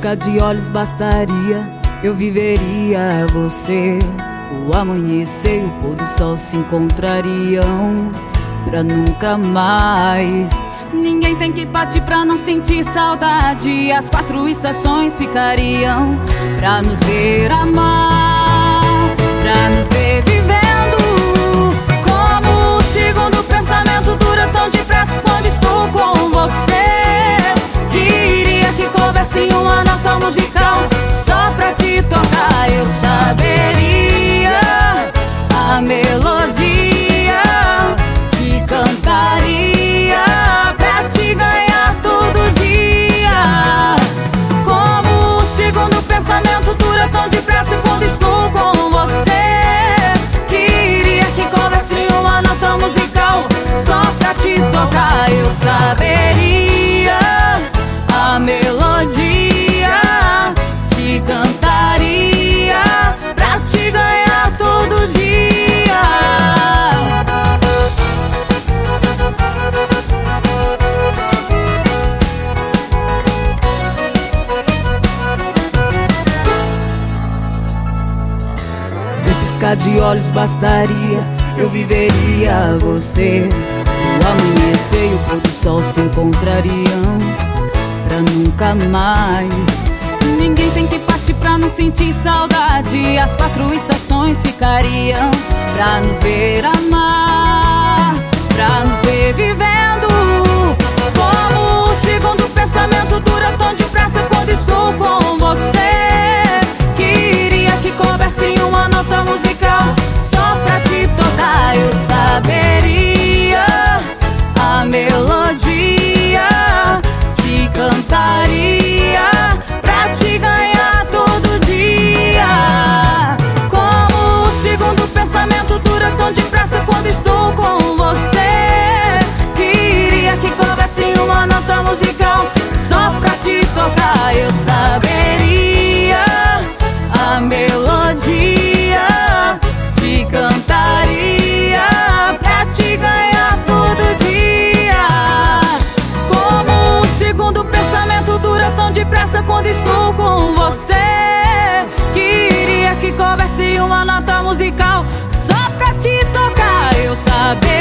piscar de olhos bastaria, eu viveria você. O amanhecer e o pôr do sol se encontrariam pra nunca mais. Ninguém tem que partir pra não sentir saudade. As quatro estações ficariam pra nos ver amar, pra nos ver vivendo. Como o segundo pensamento dura tão depressa quando estou com você. Queria que coubesse uma nota musical só pra te tocar, eu saberia a melodia que cantaria. Tão depressa quando estou com você. Queria que coubesse uma nota musical só pra te tocar, eu saberia a melodia te cantaria pra te ganhar todo dia. De olhos bastaria, eu viveria você. O amanhecer e o pôr do sol se encontrariam pra nunca mais. Ninguém tem que partir pra não sentir saudade. As quatro estações ficariam pra nos ver amar, pra nos ver vivendo. Como o segundo pensamento dura tão depressa quando estou com você. Queria que coubesse uma nota musical só pra te tocar, eu saberia a melodia que cantaria pra te ganhar todo dia. Como o segundo pensamento dura tão depressa quando estou com você. Queria que coubesse uma nota musical só pra te tocar, eu saberia a melodia te cantaria pra te ganhar todo dia. Como o segundo pensamento dura tão depressa quando estou com você. Queria que coubesse uma nota musical só pra te tocar, eu saber.